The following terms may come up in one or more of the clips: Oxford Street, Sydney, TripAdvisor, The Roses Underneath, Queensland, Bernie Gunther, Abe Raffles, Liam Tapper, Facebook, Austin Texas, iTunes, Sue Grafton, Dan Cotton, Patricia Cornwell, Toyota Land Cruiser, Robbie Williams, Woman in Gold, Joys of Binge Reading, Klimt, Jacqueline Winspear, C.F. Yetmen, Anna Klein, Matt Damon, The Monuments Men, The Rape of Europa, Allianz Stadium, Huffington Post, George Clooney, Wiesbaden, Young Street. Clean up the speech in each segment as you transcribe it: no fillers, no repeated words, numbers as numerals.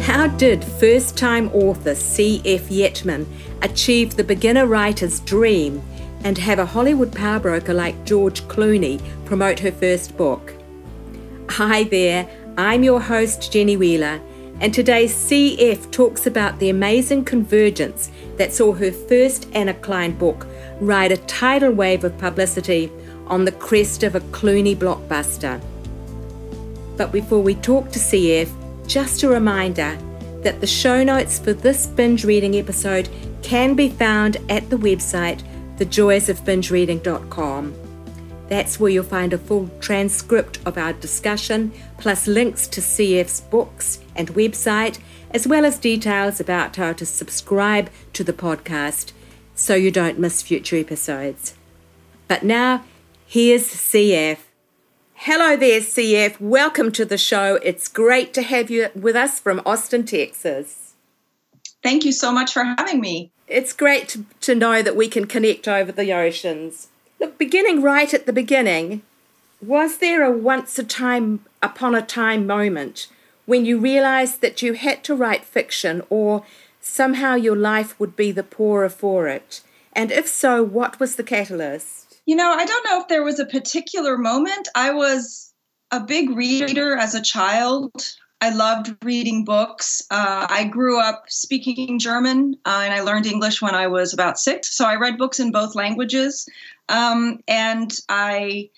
How did first-time author C.F. Yetmen achieve the beginner writer's dream and have a Hollywood power broker like George Clooney promote her first book? Hi there, I'm your host Jenny Wheeler, and today C.F. talks about the amazing convergence that saw her first Anna Klein book ride a tidal wave of publicity on the crest of a Clooney blockbuster. But before we talk to C.F., just a reminder that the show notes for this binge reading episode can be found at the website thejoysofbingereading.com. That's where you'll find a full transcript of our discussion, plus links to CF's books and website, as well as details about how to subscribe to the podcast so you don't miss future episodes. But now, here's CF. Hello there, CF. Welcome to the show. It's great to have you with us from Austin, Texas. Thank you so much for having me. It's great to know that we can connect over the oceans. Look, beginning right at the beginning, was there a once upon a time moment when you realised that you had to write fiction or somehow your life would be the poorer for it? And if so, what was the catalyst? You know, I don't know if there was a particular moment. I was a big reader as a child. I loved reading books. I grew up speaking German, and I learned English when I was about 6. So I read books in both languages. And I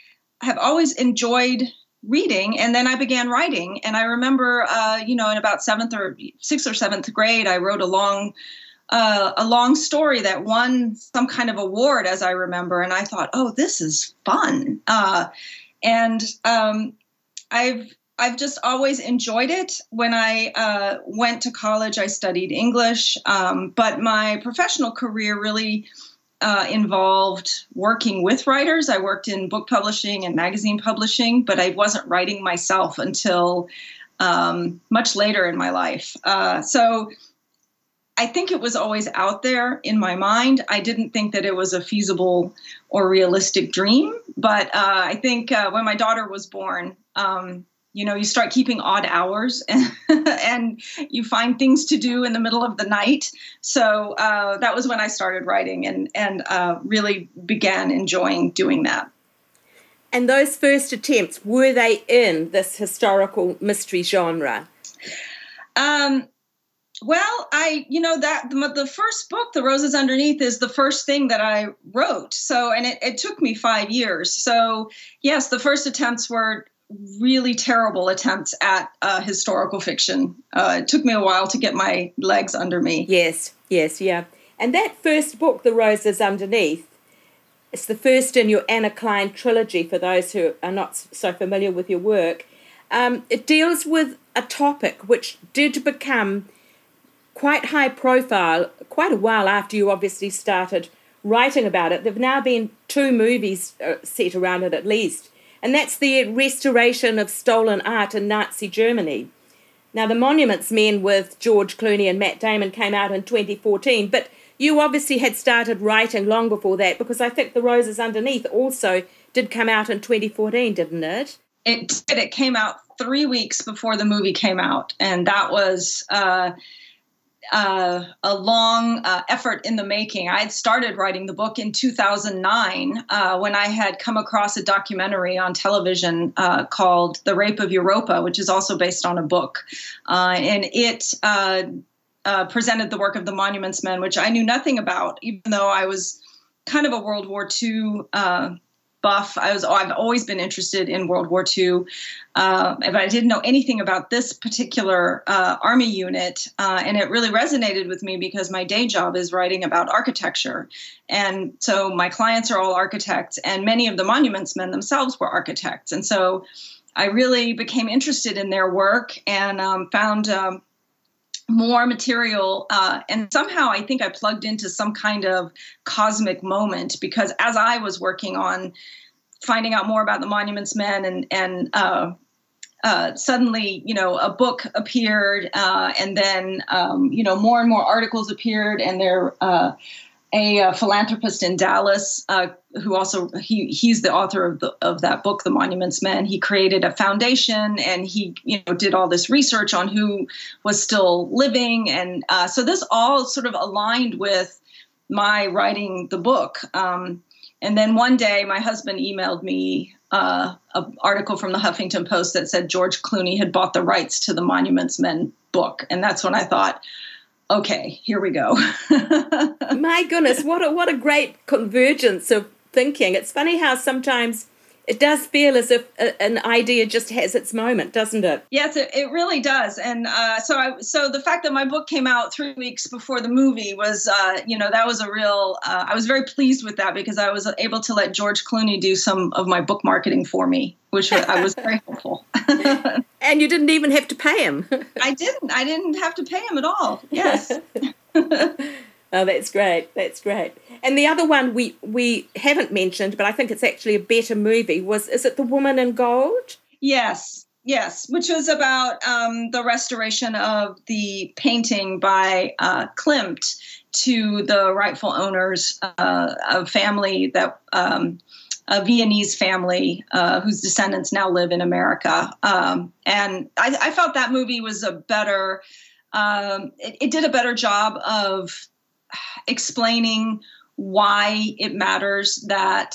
have always enjoyed reading. And then I began writing. And I remember, in about 6th or 7th grade, I wrote a long story that won some kind of award, as I remember. And I thought, oh, this is fun. I've just always enjoyed it. When I went to college, I studied English. But my professional career really involved working with writers. I worked in book publishing and magazine publishing, but I wasn't writing myself until much later in my life. So I think it was always out there in my mind. I didn't think that it was a feasible or realistic dream, but I think when my daughter was born, you start keeping odd hours and you find things to do in the middle of the night. So that was when I started writing and really began enjoying doing that. And those first attempts, were they in this historical mystery genre? Well, the first book, The Roses Underneath, is the first thing that I wrote. So, and it took me 5 years. So yes, the first attempts were really terrible attempts at historical fiction. It took me a while to get my legs under me. Yes, yeah. And that first book, The Roses Underneath, it's the first in your Anna Klein trilogy, for those who are not so familiar with your work. It deals with a topic which did become quite high profile quite a while after you obviously started writing about it. There have now been 2 movies set around it at least, and that's the restoration of stolen art in Nazi Germany. Now, The Monuments Men with George Clooney and Matt Damon came out in 2014, but you obviously had started writing long before that, because I think The Roses Underneath also did come out in 2014, didn't it? It did. It came out 3 weeks before the movie came out, and that was a long effort in the making. I had started writing the book in 2009 when I had come across a documentary on television called The Rape of Europa, which is also based on a book. And it presented the work of the Monuments Men, which I knew nothing about, even though I was kind of a World War II buff. I've always been interested in World War II, but I didn't know anything about this particular army unit, and it really resonated with me because my day job is writing about architecture, and so my clients are all architects, and many of the Monuments Men themselves were architects, and so I really became interested in their work and found more material. And somehow I think I plugged into some kind of cosmic moment, because as I was working on finding out more about the Monuments Men and suddenly, a book appeared, and then, more and more articles appeared, and there, a philanthropist in Dallas, who also, he's the author of that book, The Monuments Men. He created a foundation, and he, did all this research on who was still living. And, so this all sort of aligned with my writing the book. And then one day my husband emailed me an article from the Huffington Post that said George Clooney had bought the rights to the Monuments Men book. And that's when I thought, okay, here we go. My goodness, what a great convergence of thinking. It's funny how sometimes it does feel as if an idea just has its moment, doesn't it? Yes, it really does. And so the fact that my book came out 3 weeks before the movie was, that was a real, I was very pleased with that, because I was able to let George Clooney do some of my book marketing for me, which I was very helpful. And you didn't even have to pay him. I didn't have to pay him at all. Yes. Oh, that's great. That's great. And the other one we haven't mentioned, but I think it's actually a better movie, is it The Woman in Gold? Yes, which was about the restoration of the painting by Klimt to the rightful owners, a family that, a Viennese family whose descendants now live in America. And I felt that movie was a better, it did a better job of explaining why it matters that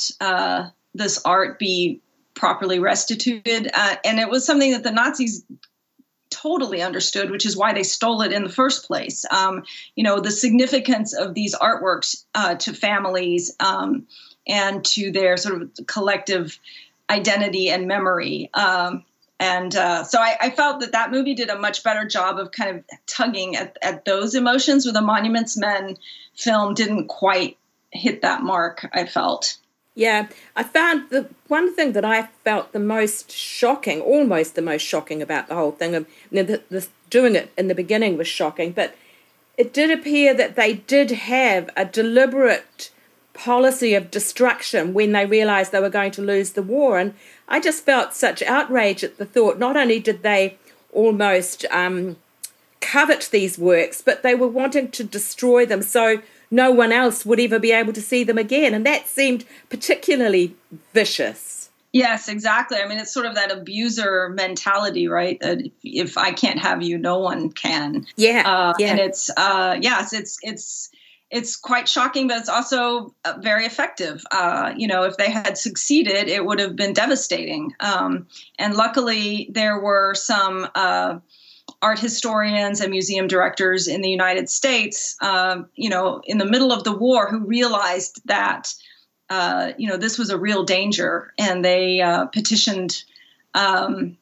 this art be properly restituted. And it was something that the Nazis totally understood, which is why they stole it in the first place. The significance of these artworks to families and to their sort of collective identity and memory. So I felt that movie did a much better job of kind of tugging at those emotions, where the Monuments Men film didn't quite hit that mark, I felt. Yeah, I found the one thing that I felt almost the most shocking about the whole thing, doing it in the beginning was shocking, but it did appear that they did have a deliberate policy of destruction when they realized they were going to lose the war. And I just felt such outrage at the thought, not only did they almost covet these works, but they were wanting to destroy them so no one else would ever be able to see them again. And that seemed particularly vicious. Yes, exactly. I mean, it's sort of that abuser mentality, right? That if I can't have you, no one can. Yeah. And it's, it's quite shocking, but it's also very effective. If they had succeeded, it would have been devastating. And luckily, there were some art historians and museum directors in the United States, in the middle of the war, who realized that, this was a real danger. And they petitioned the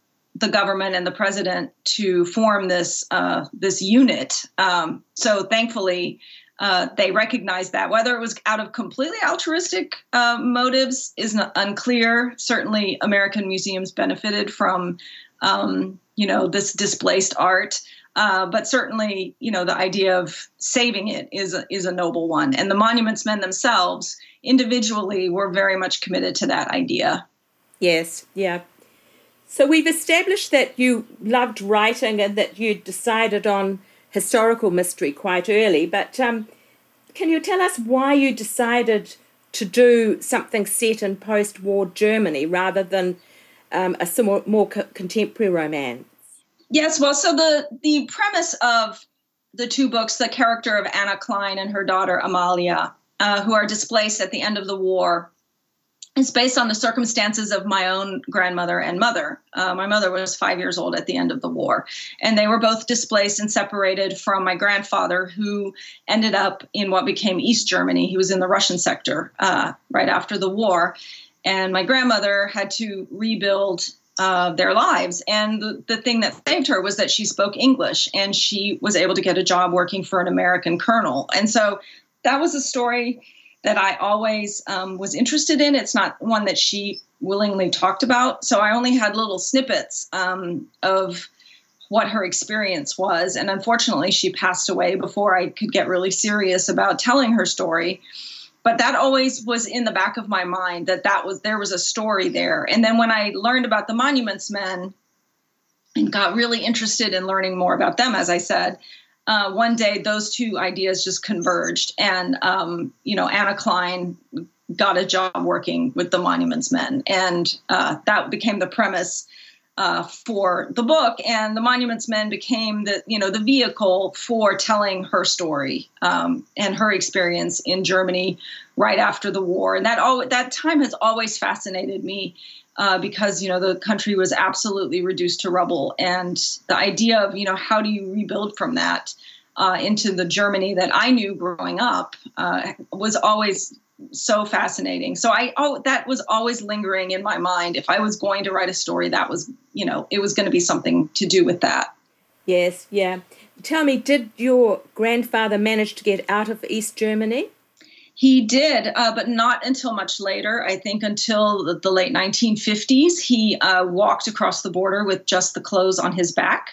government and the president to form this unit. So thankfully, they recognized that. Whether it was out of completely altruistic motives is unclear. Certainly, American museums benefited from, this displaced art. But certainly, the idea of saving it is a noble one. And the Monuments Men themselves, individually, were very much committed to that idea. Yes, yeah. So we've established that you loved writing and that you decided on historical mystery quite early, but can you tell us why you decided to do something set in post-war Germany rather than a more contemporary romance? Yes, well, so the premise of the two books, the character of Anna Klein and her daughter Amalia, who are displaced at the end of the war, is based on the circumstances of my own grandmother and mother. My mother was 5 years old at the end of the war, and they were both displaced and separated from my grandfather, who ended up in what became East Germany. He was in the Russian sector right after the war, and my grandmother had to rebuild their lives. And the thing that saved her was that she spoke English, and she was able to get a job working for an American colonel. And so that was a story that I always was interested in. It's not one that she willingly talked about. So I only had little snippets of what her experience was. And unfortunately, she passed away before I could get really serious about telling her story. But that always was in the back of my mind, that there was a story there. And then when I learned about the Monuments Men and got really interested in learning more about them, as I said, one day those two ideas just converged. And, Anna Klein got a job working with the Monuments Men. And that became the premise for the book, and the Monuments Men became the vehicle for telling her story and her experience in Germany right after the war. And that time has always fascinated me because the country was absolutely reduced to rubble, and the idea of how do you rebuild from that into the Germany that I knew growing up was always so fascinating. So that was always lingering in my mind. If I was going to write a story, that was, it was going to be something to do with that. Yes. Yeah. Tell me, did your grandfather manage to get out of East Germany? He did, but not until much later. I think until the late 1950s, he walked across the border with just the clothes on his back.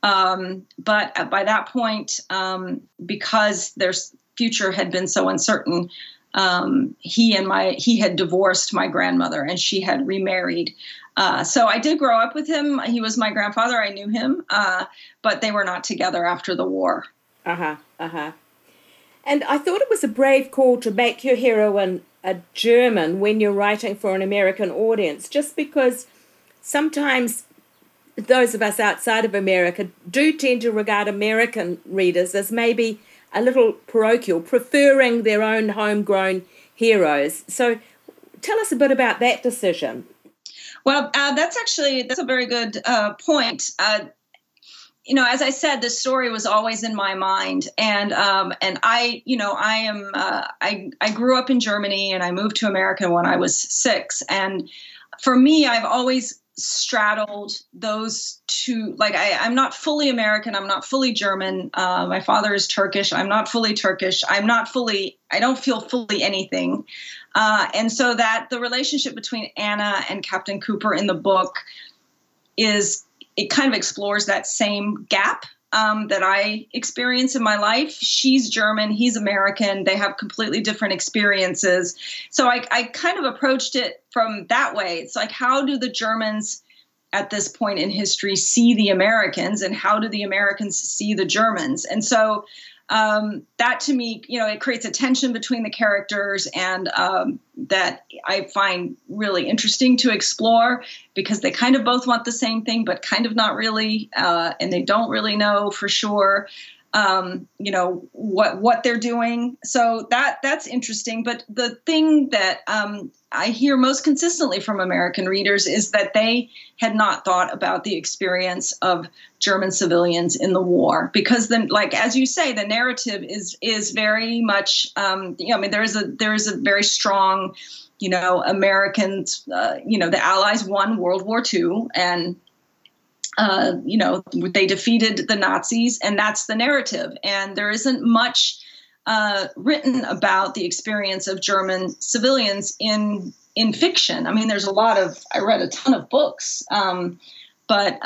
But by that point, because their future had been so uncertain, he had divorced my grandmother and she had remarried. So I did grow up with him. He was my grandfather. I knew him, but they were not together after the war. Uh-huh, uh-huh. And I thought it was a brave call to make your heroine a German when you're writing for an American audience, just because sometimes those of us outside of America do tend to regard American readers as maybe a little parochial, preferring their own homegrown heroes. So tell us a bit about that decision. Well, that's a very good point. As I said, this story was always in my mind. And I grew up in Germany and I moved to America when I was 6. And for me, I've always straddled those two. Like I'm not fully American. I'm not fully German. My father is Turkish. I'm not fully Turkish. I don't feel fully anything. And so that the relationship between Anna and Captain Cooper in the book it kind of explores that same gap that I experience in my life. She's German, he's American. They have completely different experiences. So I kind of approached it from that way. It's like, how do the Germans at this point in history see the Americans, and how do the Americans see the Germans? And so that to me, it creates a tension between the characters, and that I find really interesting to explore, because they kind of both want the same thing, but kind of not really, and they don't really know for sure, what they're doing. So that's interesting. But the thing that I hear most consistently from American readers is that they had not thought about the experience of German civilians in the war, because then, like as you say, the narrative is very much, there is a very strong, Americans, the Allies won World War II, and they defeated the Nazis, and that's the narrative. And there isn't much written about the experience of German civilians in fiction. I mean, there's I read a ton of books, but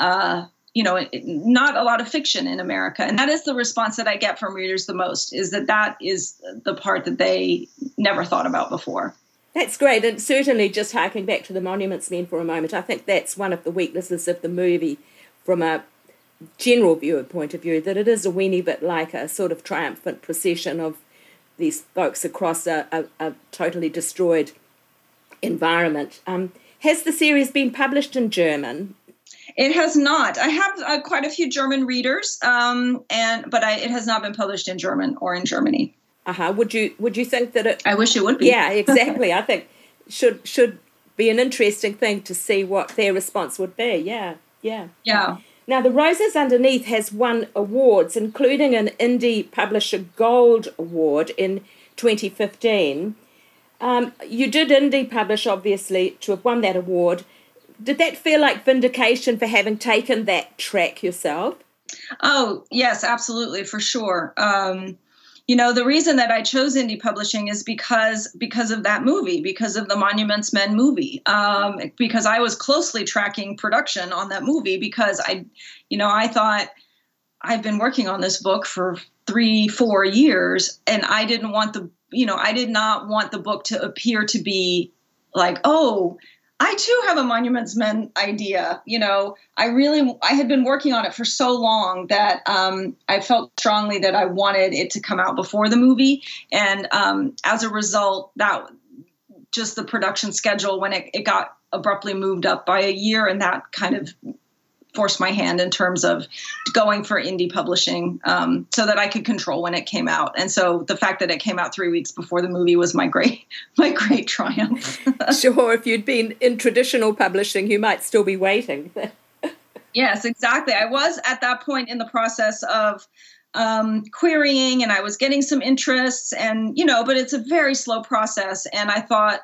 not a lot of fiction in America. And that is the response that I get from readers the most, is that is the part that they never thought about before. That's great. And certainly, just harking back to the Monuments Men for a moment, I think that's one of the weaknesses of the movie from a general viewer point of view, that it is a weenie bit like a sort of triumphant procession of these folks across a totally destroyed environment. Has the series been published in German? It has not. I have quite a few German readers, but it has not been published in German or in Germany. Uh-huh. Would you think that it... I wish it would be. Yeah, exactly. I think should be an interesting thing to see what their response would be. Yeah, yeah. Yeah. Now, The Roses Underneath has won awards, including an Indie Publisher Gold Award in 2015. You did indie publish, obviously, to have won that award. Did that feel like vindication for having taken that track yourself? Oh, yes, absolutely, for sure. you know, the reason that I chose indie publishing is because of that movie, because of the Monuments Men movie, because I was closely tracking production on that movie because I thought I've been working on this book for 3-4 years, and I didn't want I did not want the book to appear to be like, oh, I too have a Monuments Men idea. You know, I had been working on it for so long that I felt strongly that I wanted it to come out before the movie. And as a result, that just the production schedule, when it got abruptly moved up by a year, and that kind of forced my hand in terms of going for indie publishing so that I could control when it came out. And so the fact that it came out 3 weeks before the movie was my great triumph. Sure, if you'd been in traditional publishing, you might still be waiting. Yes, exactly. I was at that point in the process of querying, and I was getting some interests, and, but it's a very slow process. And I thought,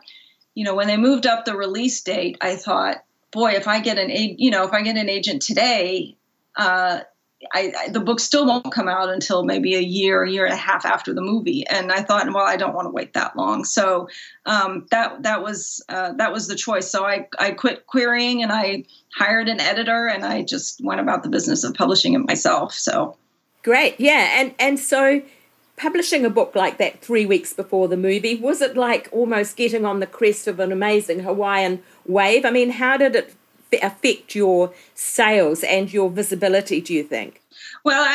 when they moved up the release date, I thought, boy, if I get an agent today, the book still won't come out until maybe a year and a half after the movie. And I thought, well, I don't want to wait that long. So that was the choice. So I quit querying, and I hired an editor, and I just went about the business of publishing it myself. So great, yeah, and so publishing a book like that 3 weeks before the movie, was it like almost getting on the crest of an amazing Hawaiian wave? I mean, how did it affect your sales and your visibility, do you think? Well,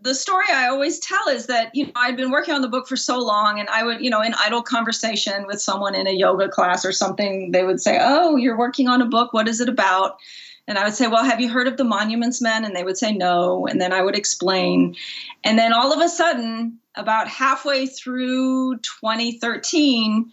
the story I always tell is that, I'd been working on the book for so long, and I would, in idle conversation with someone in a yoga class or something, they would say, oh, you're working on a book. What is it about? And I would say, well, have you heard of the Monuments Men? And they would say no. And then I would explain. And then all of a sudden, about halfway through 2013,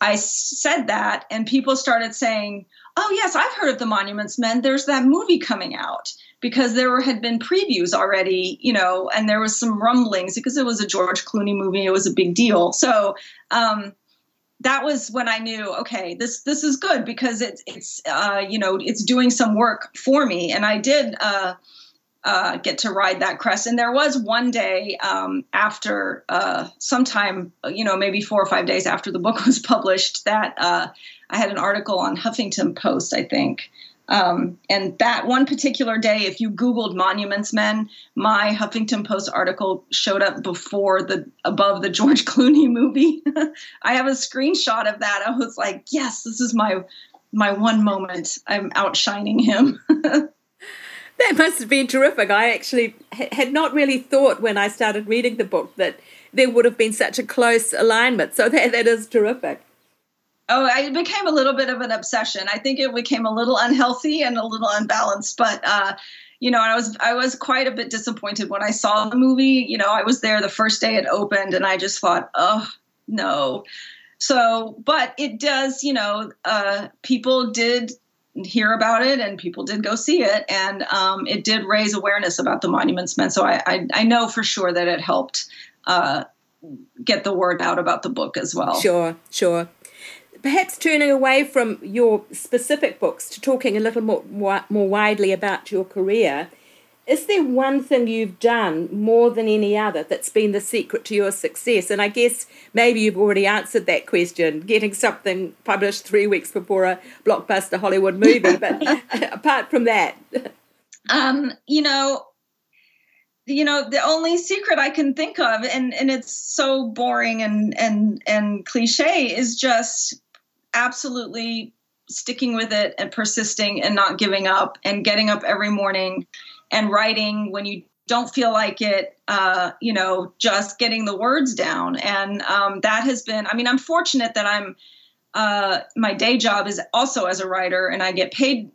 I said that, and people started saying, oh, yes, I've heard of the Monuments Men. There's that movie coming out, because there had been previews already, and there was some rumblings because it was a George Clooney movie. It was a big deal. So that was when I knew, okay, this is good, because it's doing some work for me. And I did get to ride that crest. And there was one day after sometime, maybe 4 or 5 days after the book was published, that I had an article on Huffington Post, I think. And that one particular day, if you Googled Monuments Men, my Huffington Post article showed up above the George Clooney movie. I have a screenshot of that. I was like, yes, this is my one moment. I'm outshining him. That must have been terrific. I actually had not really thought when I started reading the book that there would have been such a close alignment. So that is terrific. Oh, it became a little bit of an obsession. I think it became a little unhealthy and a little unbalanced. But, I was quite a bit disappointed when I saw the movie. I was there the first day it opened, and I just thought, oh, no. So, but it does, people did hear about it, and people did go see it. And it did raise awareness about the Monuments Men. So I know for sure that it helped get the word out about the book as well. Sure. Perhaps turning away from your specific books to talking a little more widely about your career, is there one thing you've done more than any other that's been the secret to your success? And I guess maybe you've already answered that question, getting something published 3 weeks before a blockbuster Hollywood movie. But apart from that, the only secret I can think of, and it's so boring and cliche, is just absolutely sticking with it and persisting and not giving up and getting up every morning and writing when you don't feel like it, just getting the words down. And that has been, I'm fortunate that my day job is also as a writer, and I get paid,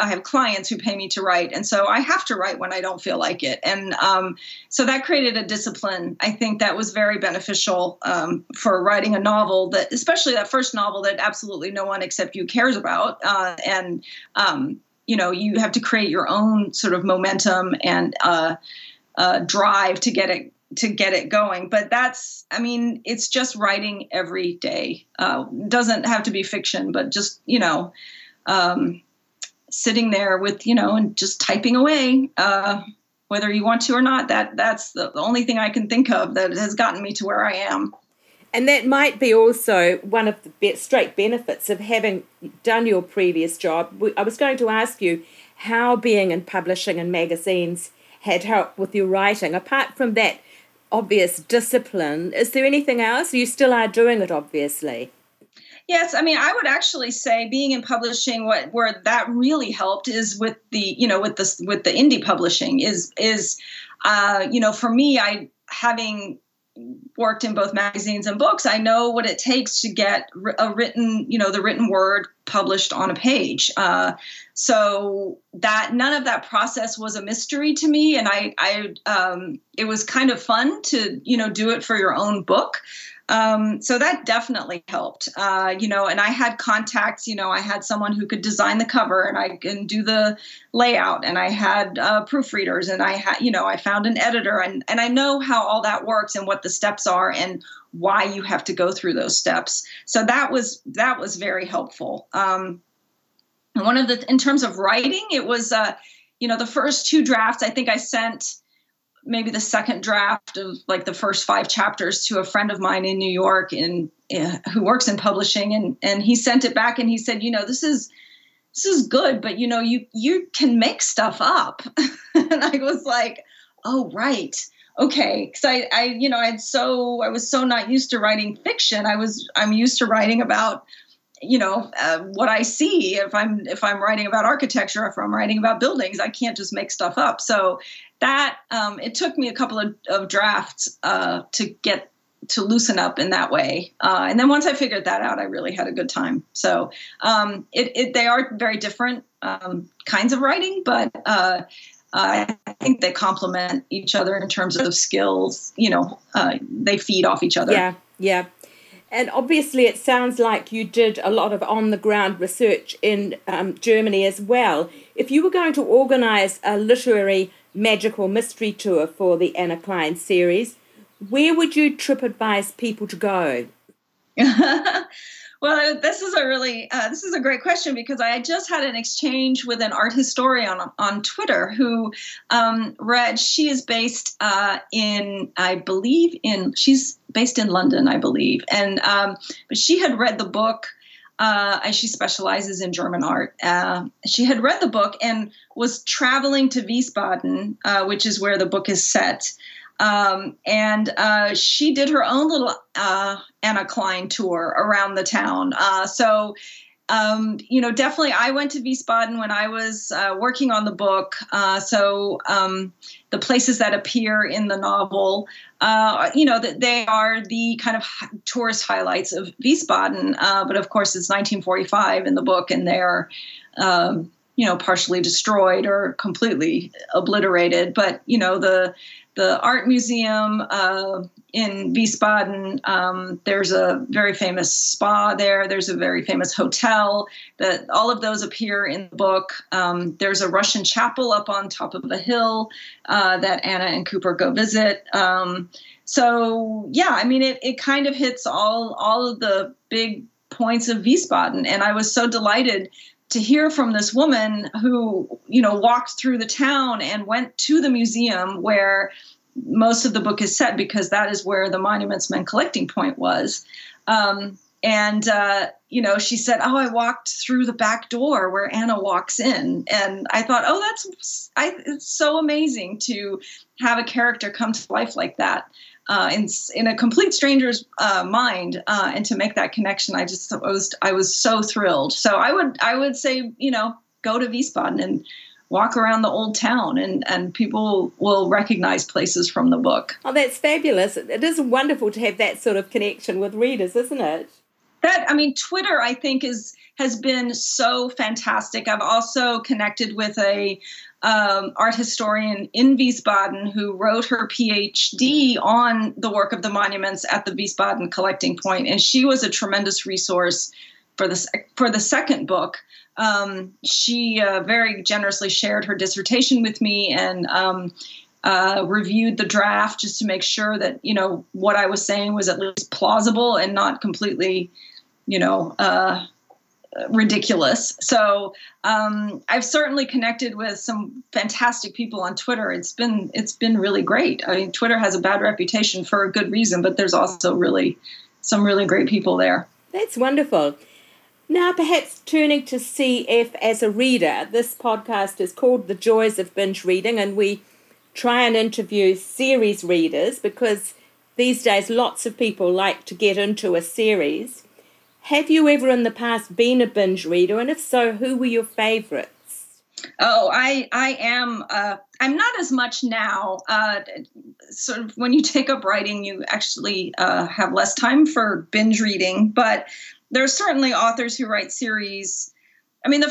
I have clients who pay me to write. And so I have to write when I don't feel like it. And so that created a discipline. I think that was very beneficial for writing a novel, that, especially that first novel that absolutely no one except you cares about. You have to create your own sort of momentum and drive to get it going. But that's, it's just writing every day. Doesn't have to be fiction, but just, sitting there with, and just typing away whether you want to or not. That's the only thing I can think of that has gotten me to where I am. And that might be also one of the straight benefits of having done your previous job. I was going to ask you how being in publishing and magazines had helped with your writing. Apart from that obvious discipline, is there anything else? You still are doing it, obviously. Yes, I mean, I would actually say being in publishing, where that really helped is with the, you know, with the indie publishing is, you know, for me, having worked in both magazines and books, I know what it takes to get a written, you know, the written word published on a page. So that none of that process was a mystery to me. And I it was kind of fun to, you know, do it for your own book. So that definitely helped, you know, and I had contacts, you know, I had someone who could design the cover and I can do the layout, and I had proofreaders, and I had, you know, I found an editor, and I know how all that works and what the steps are and why you have to go through those steps. So that was very helpful. In terms of writing, it was, you know, the first two drafts, I think I sent maybe the second draft of like the first 5 chapters to a friend of mine in New York who works in publishing. And he sent it back and he said, you know, this is good, but you know, you can make stuff up. And I was like, oh, right. Okay. Cause I was so not used to writing fiction. I'm used to writing about, you know, what I see. If I'm writing about architecture, if I'm writing about buildings, I can't just make stuff up. So that, it took me a couple of drafts to loosen up in that way. And then once I figured that out, I really had a good time. So they are very different kinds of writing, but I think they complement each other in terms of skills. You know, they feed off each other. Yeah, yeah. And obviously it sounds like you did a lot of on-the-ground research in Germany as well. If you were going to organise a literary magical mystery tour for the Anna Klein series, where would you TripAdvise people to go? Well, this is a great question, because I just had an exchange with an art historian on Twitter who she is based she's based in London, I believe. And but she had read the book. She specializes in German art. She had read the book and was traveling to Wiesbaden, which is where the book is set. And she did her own little Anna Klein tour around the town. You know, definitely I went to Wiesbaden when I was working on the book. The places that appear in the novel, you know, they are the kind of tourist highlights of Wiesbaden. But of course, it's 1945 in the book, and they're you know, partially destroyed or completely obliterated. But, you know, the art museum in Wiesbaden, there's a very famous spa there. There's a very famous hotel. All of those appear in the book. There's a Russian chapel up on top of a hill that Anna and Cooper go visit. So, yeah, I mean, it kind of hits all of the big points of Wiesbaden. And I was so delighted to hear from this woman who, you know, walked through the town and went to the museum where most of the book is set, because that is where the Monuments Men collecting point was. You know, she said, oh, I walked through the back door where Anna walks in. And I thought, oh, it's so amazing to have a character come to life like that in a complete stranger's mind, and to make that connection. I was so thrilled. So I would say, you know, go to Wiesbaden and walk around the old town, and people will recognize places from the book. Oh, that's fabulous. It is wonderful to have that sort of connection with readers, isn't it? Twitter, I think, has been so fantastic. I've also connected with a art historian in Wiesbaden who wrote her PhD on the work of the monuments at the Wiesbaden collecting point. And she was a tremendous resource for the second book. She very generously shared her dissertation with me and reviewed the draft just to make sure that, you know, what I was saying was at least plausible and not completely, you know, ridiculous. So I've certainly connected with some fantastic people on Twitter. It's been really great. I mean, Twitter has a bad reputation for a good reason, but there's also really some really great people there. That's wonderful. Now, perhaps turning to CF as a reader, this podcast is called The Joys of Binge Reading, and we try and interview series readers because these days lots of people like to get into a series. Have you ever in the past been a binge reader, and if so, who were your favourites? Oh, I am. I'm not as much now. Sort of when you take up writing, you actually have less time for binge reading, but there's certainly authors who write series. I mean, the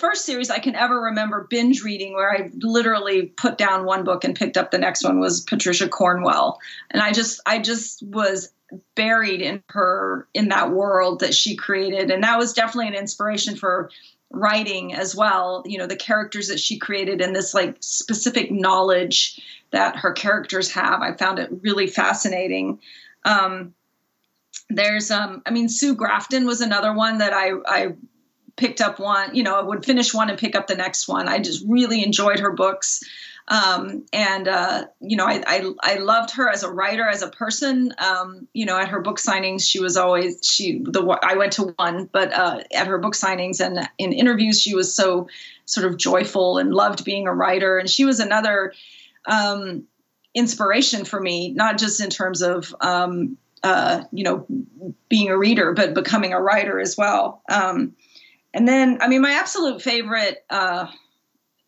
first series I can ever remember binge reading where I literally put down one book and picked up the next one was Patricia Cornwell. And I just was buried in that world that she created. And that was definitely an inspiration for writing as well. You know, the characters that she created and this like specific knowledge that her characters have. I found it really fascinating. There's Sue Grafton was another one that I picked up one, you know, I would finish one and pick up the next one. I just really enjoyed her books. I loved her as a writer, as a person. At her book signings, she was always, I went to one, but at her book signings and in interviews, she was so sort of joyful and loved being a writer. And she was another inspiration for me, not just in terms of, being a reader, but becoming a writer as well. And then, my absolute favorite,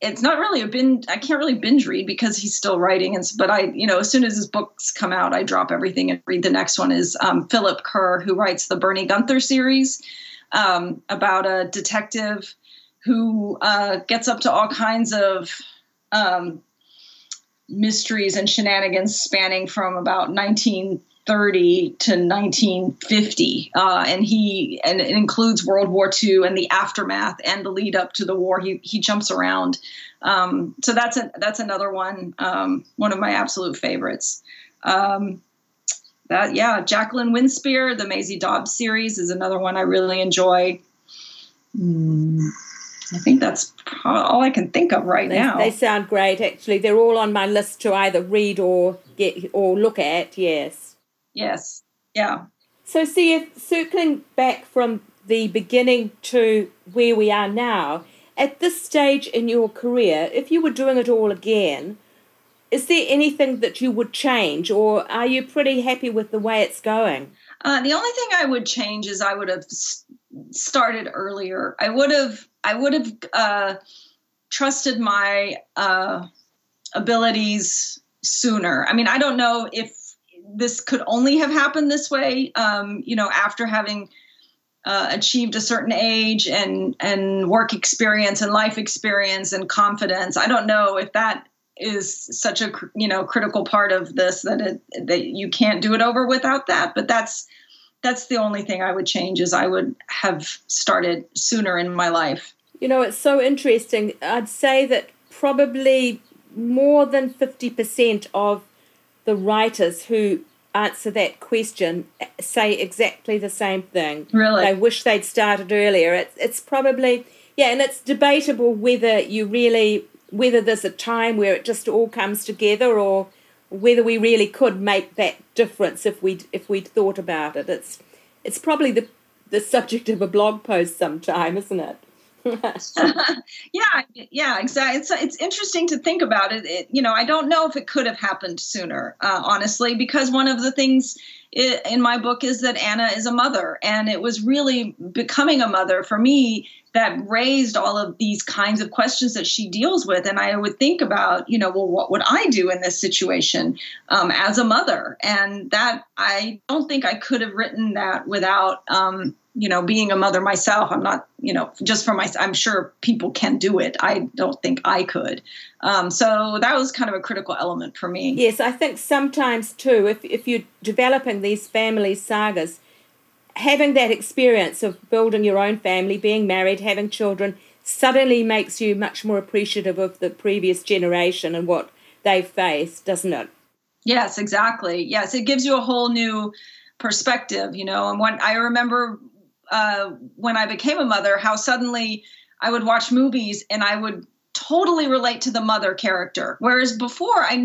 it's not really I can't really binge read because he's still writing. But as soon as his books come out, I drop everything and read the next one is Philip Kerr, who writes the Bernie Gunther series about a detective who gets up to all kinds of mysteries and shenanigans spanning from about 1930 to 1950, and it includes World War II and the aftermath and the lead up to the war. He jumps around, so that's another one, one of my absolute favorites. Jacqueline Winspear, the Maisie Dobbs series is another one I really enjoy. I think that's all I can think of now. They sound great, actually. They're all on my list to either read or get or look at. Yes. Yes. Yeah. So, circling back from the beginning to where we are now, at this stage in your career, if you were doing it all again, is there anything that you would change, or are you pretty happy with the way it's going? The only thing I would change is I would have started earlier. I would have trusted my abilities sooner. I mean, I don't know if this could only have happened this way, after having achieved a certain age and work experience and life experience and confidence. I don't know if that is such a, critical part of this that you can't do it over without that. But that's the only thing I would change is I would have started sooner in my life. You know, it's so interesting. I'd say that probably more than 50% of the writers who answer that question say exactly the same thing. Really? They wish they'd started earlier. It's probably, and it's debatable whether there's a time where it just all comes together or whether we really could make that difference if we'd thought about it. It's probably the subject of a blog post sometime, isn't it? Yeah, exactly. It's interesting to think about it. I don't know if it could have happened sooner, honestly, because one of the things in my book is that Anna is a mother, and it was really becoming a mother for me that raised all of these kinds of questions that she deals with. And I would think about, what would I do in this situation as a mother? And that I don't think I could have written that without being a mother myself. I'm not, just for myself. I'm sure people can do it. I don't think I could. So that was kind of a critical element for me. Yes, I think sometimes too, if you're developing these family sagas, having that experience of building your own family, being married, having children, suddenly makes you much more appreciative of the previous generation and what they faced, doesn't it? Yes, exactly. Yes, it gives you a whole new perspective, and what I remember when I became a mother, how suddenly I would watch movies and I would totally relate to the mother character. Whereas before I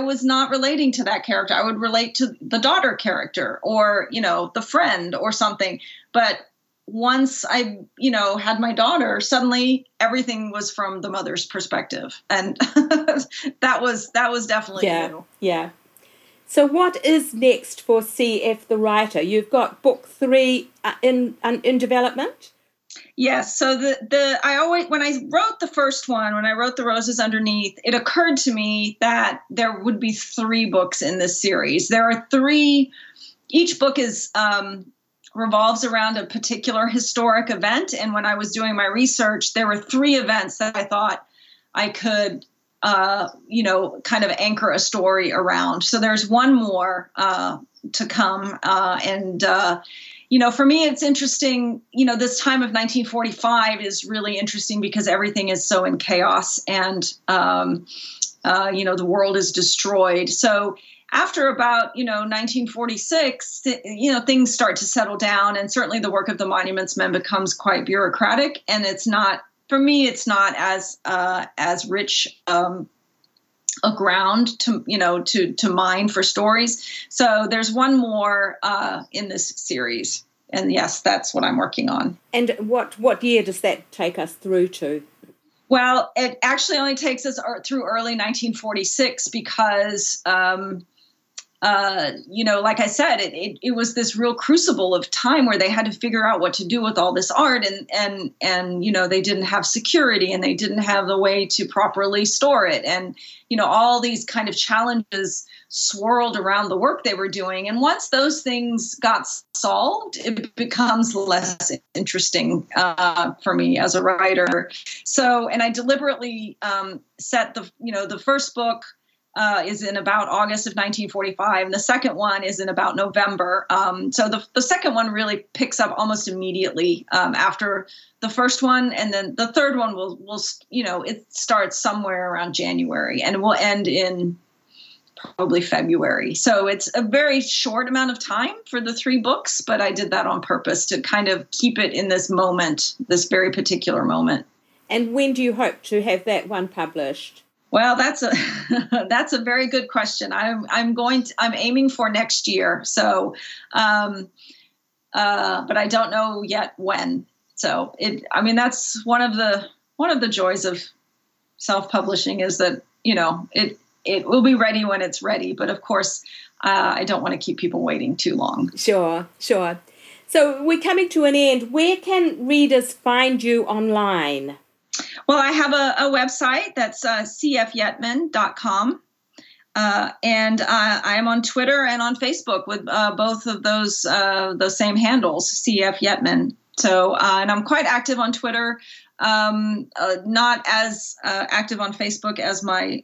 was not relating to that character. I would relate to the daughter character or, you know, the friend or something. But once I, you know, had my daughter, suddenly everything was from the mother's perspective. And that was definitely new. Yeah. So what is next for C.F. the writer? You've got book 3 in development? Yes. So when I wrote the first one, when I wrote The Roses Underneath, it occurred to me that there would be 3 books in this series. There are 3, each book is, revolves around a particular historic event. And when I was doing my research, there were 3 events that I thought I could, you know, kind of anchor a story around. So there's one more, to come. You know, for me, it's interesting, you know, this time of 1945 is really interesting because everything is so in chaos and, you know, the world is destroyed. So after about, you know, 1946, you know, things start to settle down. And certainly the work of the Monuments Men becomes quite bureaucratic. And it's not, for me, it's not as rich a ground to, you know, to mine for stories. So there's one more in this series. And yes, that's what I'm working on. And what year does that take us through to? Well, it actually only takes us through early 1946 because, you know, like I said, it was this real crucible of time where they had to figure out what to do with all this art and, you know, they didn't have security and they didn't have the way to properly store it. And, you know, all these kind of challenges swirled around the work they were doing. And once those things got solved, it becomes less interesting, for me as a writer. So, and I deliberately, set the, you know, the first book, is in about August of 1945. And the second one is in about November. So the second one really picks up almost immediately after the first one. And then the third one will you know, it starts somewhere around January and will end in probably February. So it's a very short amount of time for the 3 books, but I did that on purpose to kind of keep it in this moment, this very particular moment. And when do you hope to have that one published? Well, that's a very good question. I'm aiming for next year. So, but I don't know yet when. So that's one of the joys of self-publishing is that, you know, it will be ready when it's ready. But of course, I don't want to keep people waiting too long. Sure. So we're coming to an end. Where can readers find you online? Well, I have a website that's cfyetmen.com, and I am on Twitter and on Facebook with both of those same handles, CF Yetmen. So, and I'm quite active on Twitter, not as active on Facebook as my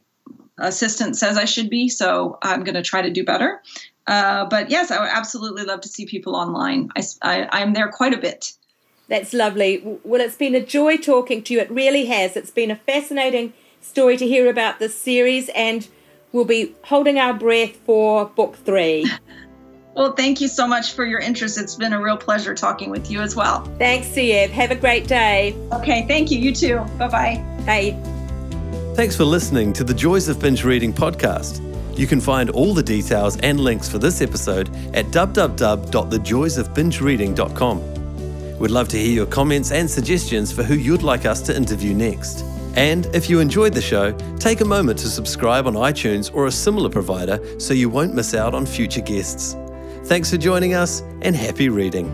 assistant says I should be, so I'm going to try to do better. But yes, I would absolutely love to see people online. I'm there quite a bit. That's lovely. Well, it's been a joy talking to you. It really has. It's been a fascinating story to hear about this series, and we'll be holding our breath for book 3. Well, thank you so much for your interest. It's been a real pleasure talking with you as well. Thanks, C.F. Have a great day. Okay, thank you. You too. Bye-bye. Bye. Thanks for listening to the Joys of Binge Reading podcast. You can find all the details and links for this episode at www.thejoysofbingereading.com. We'd love to hear your comments and suggestions for who you'd like us to interview next. And if you enjoyed the show, take a moment to subscribe on iTunes or a similar provider so you won't miss out on future guests. Thanks for joining us and happy reading.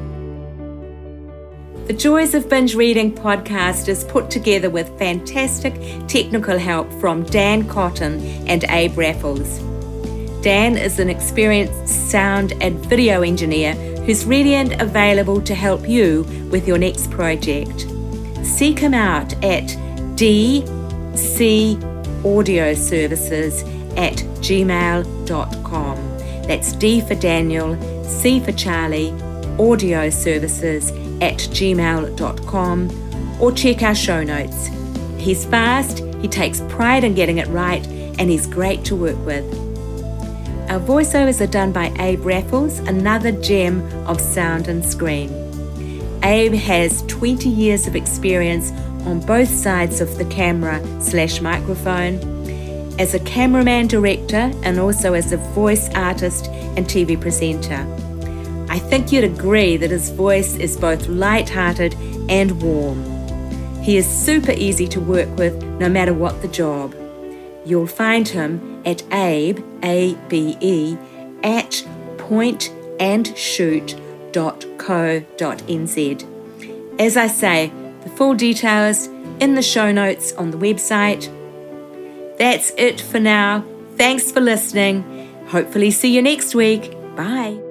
The Joys of Binge Reading podcast is put together with fantastic technical help from Dan Cotton and Abe Raffles. Dan is an experienced sound and video engineer who's ready and available to help you with your next project. Seek him out at dcaudioservices@gmail.com. That's D for Daniel, C for Charlie, audioservices@gmail.com, or check our show notes. He's fast, he takes pride in getting it right, and he's great to work with. Our voiceovers are done by Abe Raffles, another gem of sound and screen. Abe has 20 years of experience on both sides of the camera/microphone, as a cameraman director and also as a voice artist and TV presenter. I think you'd agree that his voice is both light-hearted and warm. He is super easy to work with no matter what the job. You'll find him at Abe, A-B-E, at pointandshoot.co.nz. As I say, the full details in the show notes on the website. That's it for now. Thanks for listening. Hopefully see you next week. Bye.